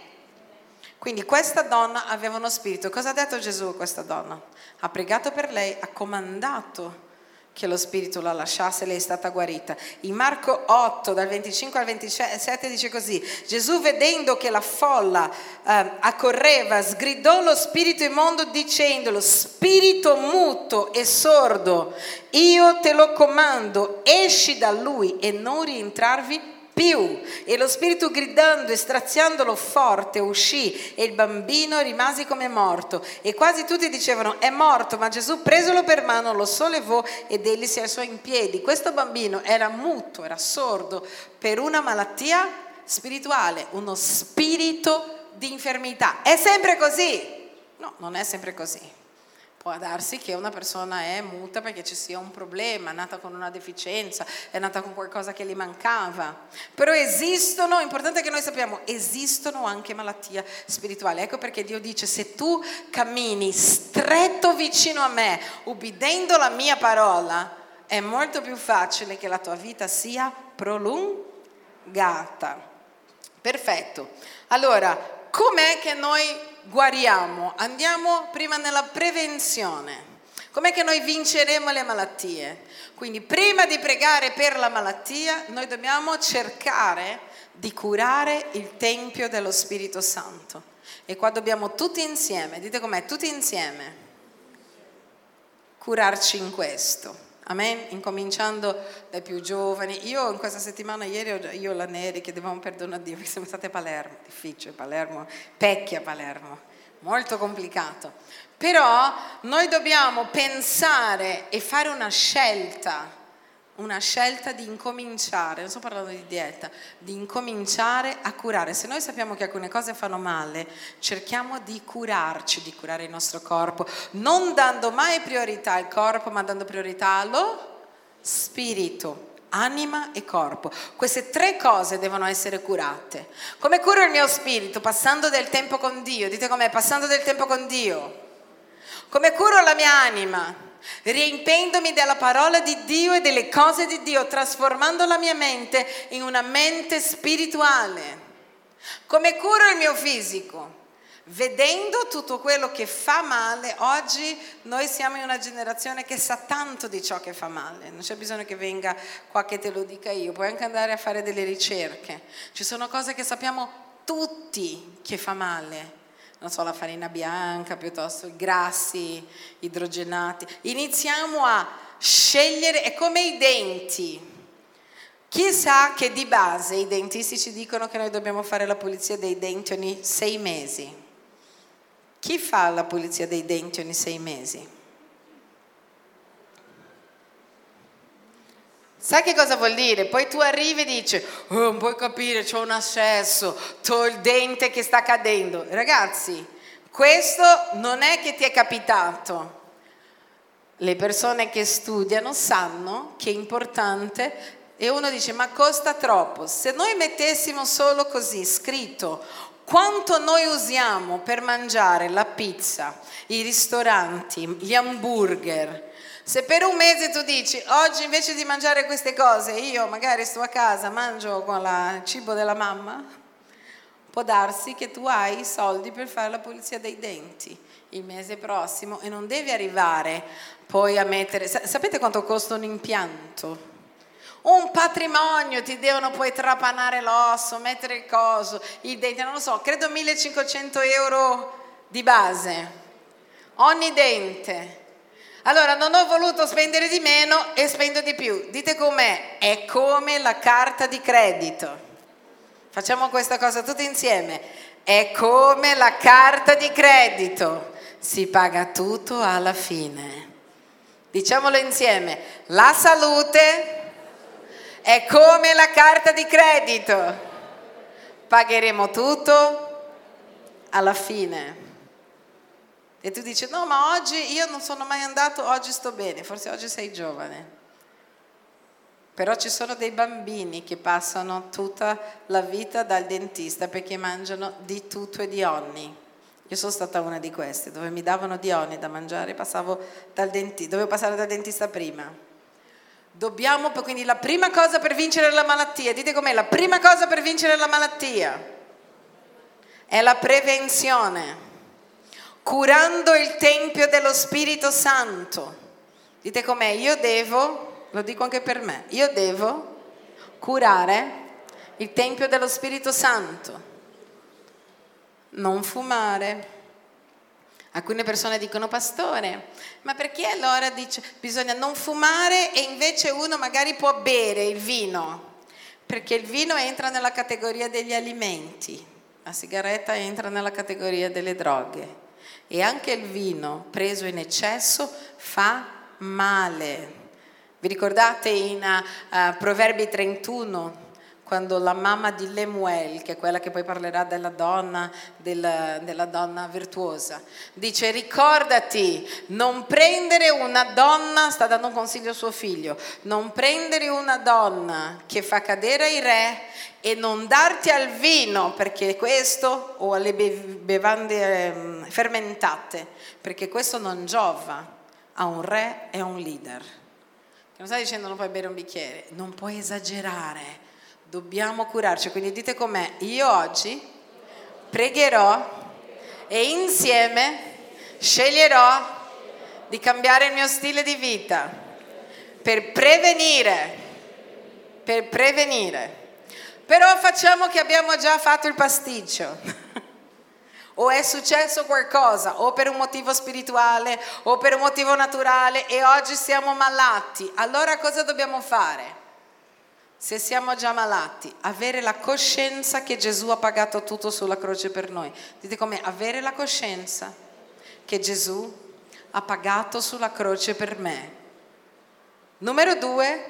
Quindi questa donna aveva uno spirito. Cosa ha detto Gesù a questa donna? Ha pregato per lei, ha comandato che lo spirito la lasciasse, lei è stata guarita. In Marco 8, dal 25 al 27 dice così: Gesù, vedendo che la folla accorreva, sgridò lo spirito immondo dicendolo: spirito muto e sordo, io te lo comando, esci da lui e non rientrarvi più. E lo spirito, gridando e straziandolo forte, uscì, e il bambino rimase come morto. E quasi tutti dicevano: è morto. Ma Gesù, presolo per mano, lo sollevò ed egli si alzò in piedi. Questo bambino era muto, era sordo per una malattia spirituale, uno spirito di infermità. È sempre così? No, non è sempre così. Può darsi che una persona è muta perché ci sia un problema, è nata con una deficienza, è nata con qualcosa che le mancava. Però esistono, l'importante è che noi sappiamo, esistono anche malattie spirituali. Ecco perché Dio dice: se tu cammini stretto vicino a me, ubbidendo la mia parola, è molto più facile che la tua vita sia prolungata. Perfetto. Allora, com'è che noi guariamo? Andiamo prima nella prevenzione. Com'è che noi vinceremo le malattie? Quindi prima di pregare per la malattia, noi dobbiamo cercare di curare il tempio dello Spirito Santo. E qua dobbiamo tutti insieme, dite com'è, tutti insieme, curarci in questo. Amen? Incominciando dai più giovani. Io in questa settimana, ieri, io e la Neri chiedevamo perdono a Dio perché siamo state a Palermo. Difficile Palermo, pecchia Palermo, molto complicato. Però noi dobbiamo pensare e fare una scelta di incominciare, non sto parlando di dieta, di incominciare a curare. Se noi sappiamo che alcune cose fanno male, cerchiamo di curarci, di curare il nostro corpo, non dando mai priorità al corpo, ma dando priorità allo spirito, anima e corpo. Queste tre cose devono essere curate. Come curo il mio spirito? Passando del tempo con Dio. Dite com'è, passando del tempo con Dio. Come curo la mia anima? Riempendomi della parola di Dio e delle cose di Dio, trasformando la mia mente in una mente spirituale. Come curo il mio fisico? Vedendo tutto quello che fa male. Oggi noi siamo in una generazione che sa tanto di ciò che fa male, non c'è bisogno che venga qua che te lo dica io, puoi anche andare a fare delle ricerche. Ci sono cose che sappiamo tutti che fa male. Non so, la farina bianca, piuttosto i grassi idrogenati. Iniziamo a scegliere, è come i denti. Chi sa che di base i dentisti ci dicono che noi dobbiamo fare la pulizia dei denti ogni 6 mesi? Chi fa la pulizia dei denti ogni 6 mesi? Sai che cosa vuol dire? Poi tu arrivi e dici: non puoi capire, c'ho un ascesso, c'ho il dente che sta cadendo. Ragazzi, questo non è che ti è capitato. Le persone che studiano sanno che è importante. E uno dice: ma costa troppo. Se noi mettessimo solo così scritto quanto noi usiamo per mangiare la pizza, i ristoranti, gli hamburger. Se per un mese tu dici: oggi invece di mangiare queste cose io magari sto a casa, mangio con il cibo della mamma, può darsi che tu hai i soldi per fare la pulizia dei denti il mese prossimo e non devi arrivare poi a mettere. Sapete quanto costa un impianto? Un patrimonio, ti devono poi trapanare l'osso, mettere il coso, i denti, non lo so, credo 1.500 euro di base, ogni dente. Allora non ho voluto spendere di meno e spendo di più. Dite com'è? È come la carta di credito. Facciamo questa cosa tutti insieme. È come la carta di credito. Si paga tutto alla fine. Diciamolo insieme. La salute è come la carta di credito. Pagheremo tutto alla fine. E tu dici: no, ma oggi io non sono mai andato, oggi sto bene. Forse oggi sei giovane, però ci sono dei bambini che passano tutta la vita dal dentista perché mangiano di tutto e di ogni. Io sono stata una di queste, dove mi davano di ogni da mangiare, passavo dal dentista, dovevo passare dal dentista prima. Dobbiamo, quindi la prima cosa per vincere la malattia, dite com'è, la prima cosa per vincere la malattia è la prevenzione. Curando il tempio dello Spirito Santo. Dite com'è, io devo, lo dico anche per me, io devo curare il tempio dello Spirito Santo. Non fumare. Alcune persone dicono: pastore, ma perché allora dice bisogna non fumare e invece uno magari può bere il vino? perché il vino entra nella categoria degli alimenti, la sigaretta entra nella categoria delle droghe, e anche il vino preso in eccesso fa male. Vi ricordate in Proverbi 31, quando la mamma di Lemuel, che è quella che poi parlerà della donna virtuosa, dice: ricordati, non prendere una donna, sta dando un consiglio a suo figlio, non prendere una donna che fa cadere i re, e non darti al vino, perché questo, o alle bevande fermentate, perché questo non giova a un re e a un leader. Non sta dicendo non puoi bere un bicchiere, non puoi esagerare. Dobbiamo curarci, quindi dite com'è: io oggi pregherò e insieme sceglierò di cambiare il mio stile di vita per prevenire. Però facciamo che abbiamo già fatto il pasticcio, o è successo qualcosa, o per un motivo spirituale, o per un motivo naturale, e oggi siamo malati. Allora cosa dobbiamo fare? Se siamo già malati, avere la coscienza che Gesù ha pagato tutto sulla croce per noi. Dite come: avere la coscienza che Gesù ha pagato sulla croce per me. Numero 2,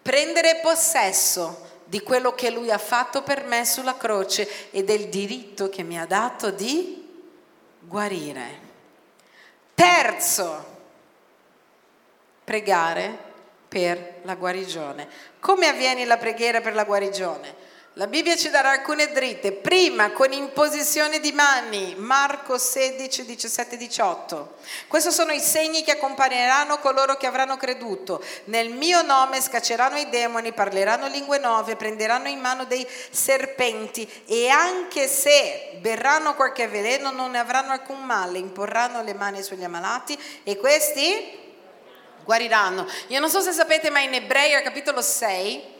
prendere possesso di quello che Lui ha fatto per me sulla croce e del diritto che mi ha dato di guarire. 3, pregare per la guarigione. Come avviene la preghiera per la guarigione? La Bibbia ci darà alcune dritte. Prima, con imposizione di mani, Marco 16,17-18. Questi sono i segni che accompagneranno coloro che avranno creduto. Nel mio nome scacceranno i demoni, parleranno lingue nuove, prenderanno in mano dei serpenti, e anche se berranno qualche veleno non ne avranno alcun male, imporranno le mani sugli ammalati e questi guariranno. Io non so se sapete, ma in Ebrei al capitolo 6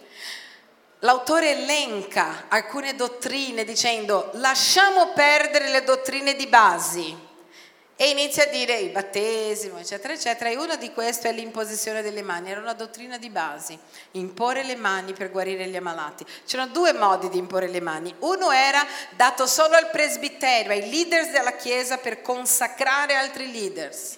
l'autore elenca alcune dottrine dicendo: lasciamo perdere le dottrine di base, e inizia a dire il battesimo, eccetera eccetera, e uno di questi è l'imposizione delle mani. Era una dottrina di base, imporre le mani per guarire gli ammalati. C'erano 2 modi di imporre le mani: uno era dato solo al presbiterio, ai leaders della chiesa, per consacrare altri leaders.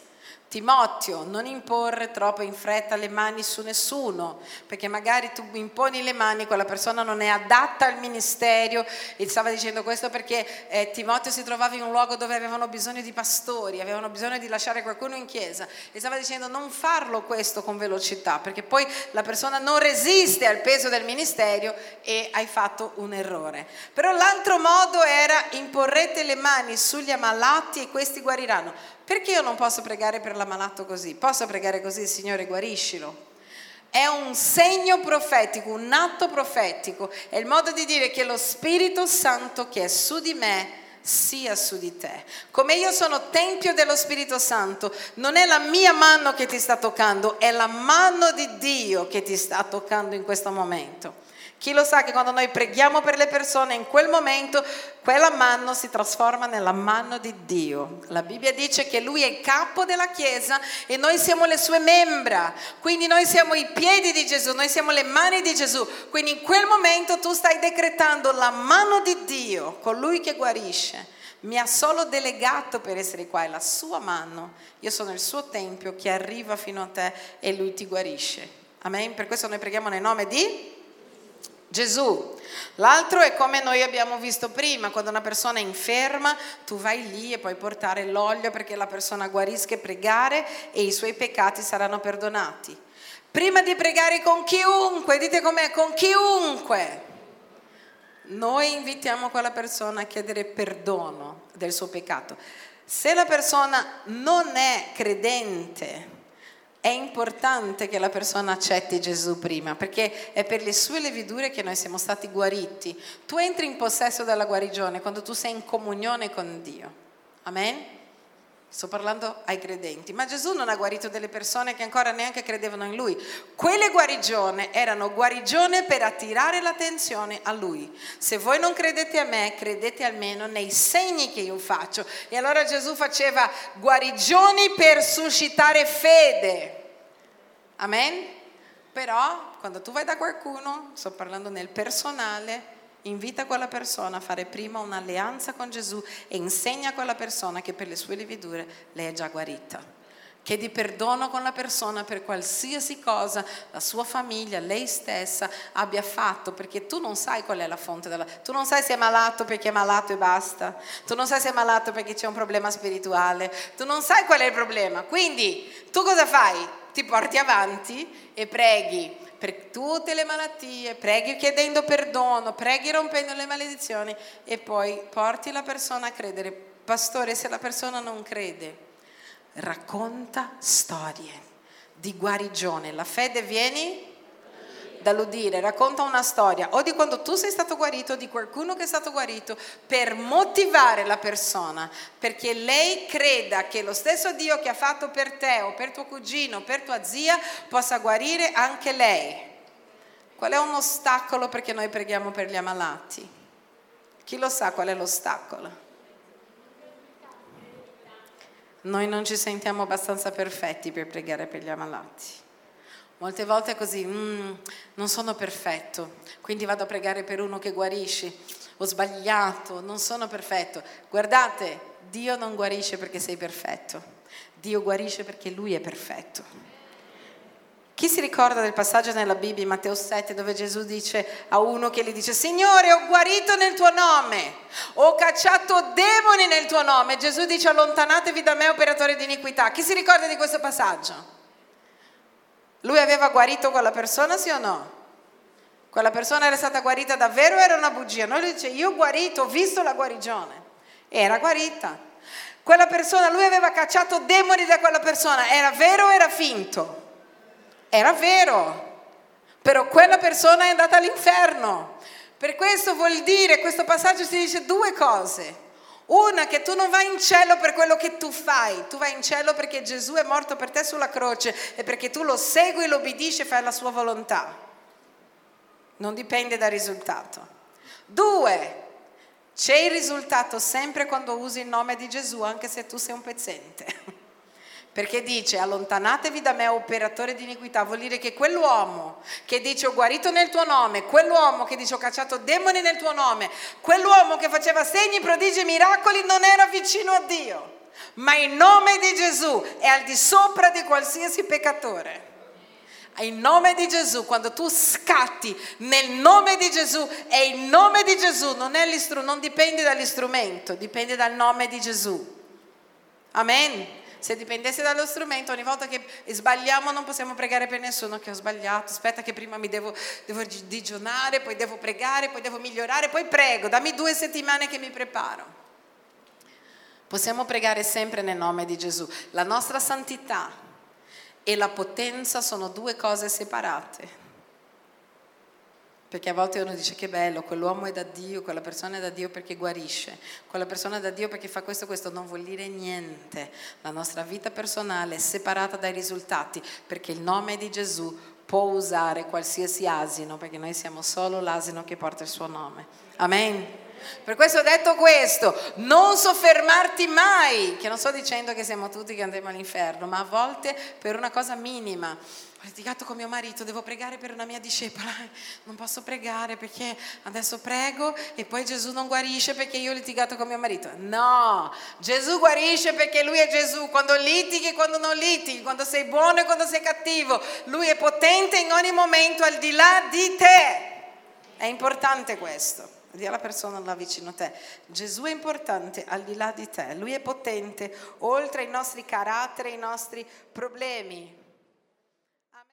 Timoteo, non imporre troppo in fretta le mani su nessuno, perché magari tu imponi le mani, quella persona non è adatta al ministero. E stava dicendo questo perché Timoteo si trovava in un luogo dove avevano bisogno di pastori, avevano bisogno di lasciare qualcuno in chiesa, e stava dicendo non farlo questo con velocità, perché poi la persona non resiste al peso del ministero e hai fatto un errore. Però l'altro modo era: imporrete le mani sugli ammalati e questi guariranno. Perché io non posso pregare per l'ammalato così? Posso pregare così: Signore, guariscilo. È un segno profetico, un atto profetico, è il modo di dire che lo Spirito Santo che è su di me sia su di te. Come io sono tempio dello Spirito Santo, non è la mia mano che ti sta toccando, è la mano di Dio che ti sta toccando in questo momento. Chi lo sa che quando noi preghiamo per le persone, in quel momento quella mano si trasforma nella mano di Dio. La Bibbia dice che Lui è il capo della Chiesa e noi siamo le sue membra. Quindi noi siamo i piedi di Gesù, noi siamo le mani di Gesù. Quindi in quel momento tu stai decretando la mano di Dio, colui che guarisce. Mi ha solo delegato per essere qua, è la sua mano. Io sono il suo tempio che arriva fino a te e Lui ti guarisce. Amen? Per questo noi preghiamo nel nome di Gesù. L'altro è come noi abbiamo visto prima: quando una persona è inferma, tu vai lì e puoi portare l'olio perché la persona guarisca e pregare, e i suoi peccati saranno perdonati. Prima di pregare con chiunque, dite com'è: con chiunque, noi invitiamo quella persona a chiedere perdono del suo peccato. Se la persona non è credente, è importante che la persona accetti Gesù prima, perché è per le sue levidure che noi siamo stati guariti. Tu entri in possesso della guarigione quando tu sei in comunione con Dio. Amen? Sto parlando ai credenti, ma Gesù non ha guarito delle persone che ancora neanche credevano in Lui. Quelle guarigioni erano guarigione per attirare l'attenzione a Lui. Se voi non credete a me, credete almeno nei segni che io faccio. E allora Gesù faceva guarigioni per suscitare fede. Amen? Però quando tu vai da qualcuno, sto parlando nel personale, invita quella persona a fare prima un'alleanza con Gesù e insegna a quella persona che per le sue lividure lei è già guarita. Chiedi perdono con la persona per qualsiasi cosa la sua famiglia, lei stessa abbia fatto, perché tu non sai qual è la fonte della... Tu non sai se è malato perché è malato e basta. Tu non sai se è malato perché c'è un problema spirituale. Tu non sai qual è il problema. Quindi tu cosa fai? Ti porti avanti e preghi per tutte le malattie, preghi chiedendo perdono, preghi rompendo le maledizioni e poi porti la persona a credere. Pastore, se la persona non crede, racconta storie di guarigione. La fede viene dall'udire. Racconta una storia o di quando tu sei stato guarito o di qualcuno che è stato guarito, per motivare la persona perché lei creda che lo stesso Dio che ha fatto per te o per tuo cugino, per tua zia, possa guarire anche lei. Qual è un ostacolo perché noi preghiamo per gli ammalati? Chi lo sa qual è l'ostacolo? Noi non ci sentiamo abbastanza perfetti per pregare per gli ammalati. Molte volte è così, non sono perfetto, quindi vado a pregare per uno che guarisce, ho sbagliato, non sono perfetto. Guardate, Dio non guarisce perché sei perfetto, Dio guarisce perché Lui è perfetto. Chi si ricorda del passaggio nella Bibbia, in Matteo 7, dove Gesù dice a uno che gli dice: Signore, ho guarito nel tuo nome, ho cacciato demoni nel tuo nome. Gesù dice: allontanatevi da me, operatori di iniquità. Chi si ricorda di questo passaggio? Lui aveva guarito quella persona, sì o no? Quella persona era stata guarita davvero o era una bugia? Noi lui dice: io ho guarito, ho visto la guarigione. Era guarita. Quella persona, lui aveva cacciato demoni da quella persona. Era vero o era finto? Era vero. Però quella persona è andata all'inferno. Per questo vuol dire, questo passaggio si dice due cose. Una, che tu non vai in cielo per quello che tu fai, tu vai in cielo perché Gesù è morto per te sulla croce e perché tu lo segui, lo obbedisci e fai la sua volontà. Non dipende dal risultato. Due, c'è il risultato sempre quando usi il nome di Gesù, anche se tu sei un pezzente. Perché dice: allontanatevi da me, operatore di iniquità. Vuol dire che quell'uomo che dice ho guarito nel tuo nome, quell'uomo che dice ho cacciato demoni nel tuo nome, quell'uomo che faceva segni, prodigi e miracoli, non era vicino a Dio, ma il nome di Gesù è al di sopra di qualsiasi peccatore. Il nome di Gesù, quando tu scatti nel nome di Gesù, è il nome di Gesù, non dipende dall'istrumento, dipende dal nome di Gesù. Amen. Se dipendesse dallo strumento, ogni volta che sbagliamo non possiamo pregare per nessuno che ho sbagliato. Aspetta che prima mi devo digiunare, poi devo pregare, poi devo migliorare, poi prego, dammi 2 settimane che mi preparo. Possiamo pregare sempre nel nome di Gesù. La nostra santità e la potenza sono 2 cose separate. Perché a volte uno dice: che bello, quell'uomo è da Dio, quella persona è da Dio perché guarisce, quella persona è da Dio perché fa questo. Non vuol dire niente. La nostra vita personale è separata dai risultati, perché il nome di Gesù può usare qualsiasi asino, perché noi siamo solo l'asino che porta il suo nome. Amen. Per questo ho detto questo: non soffermarti mai, che non sto dicendo che siamo tutti che andremo all'inferno, ma a volte per una cosa minima. Ho litigato con mio marito, devo pregare per una mia discepola, non posso pregare perché adesso prego e poi Gesù non guarisce perché io ho litigato con mio marito. No, Gesù guarisce perché Lui è Gesù, quando litighi e quando non litighi, quando sei buono e quando sei cattivo, Lui è potente in ogni momento al di là di te. È importante questo. Dì alla persona là vicino a te: Gesù è importante al di là di te, Lui è potente oltre i nostri caratteri, i nostri problemi.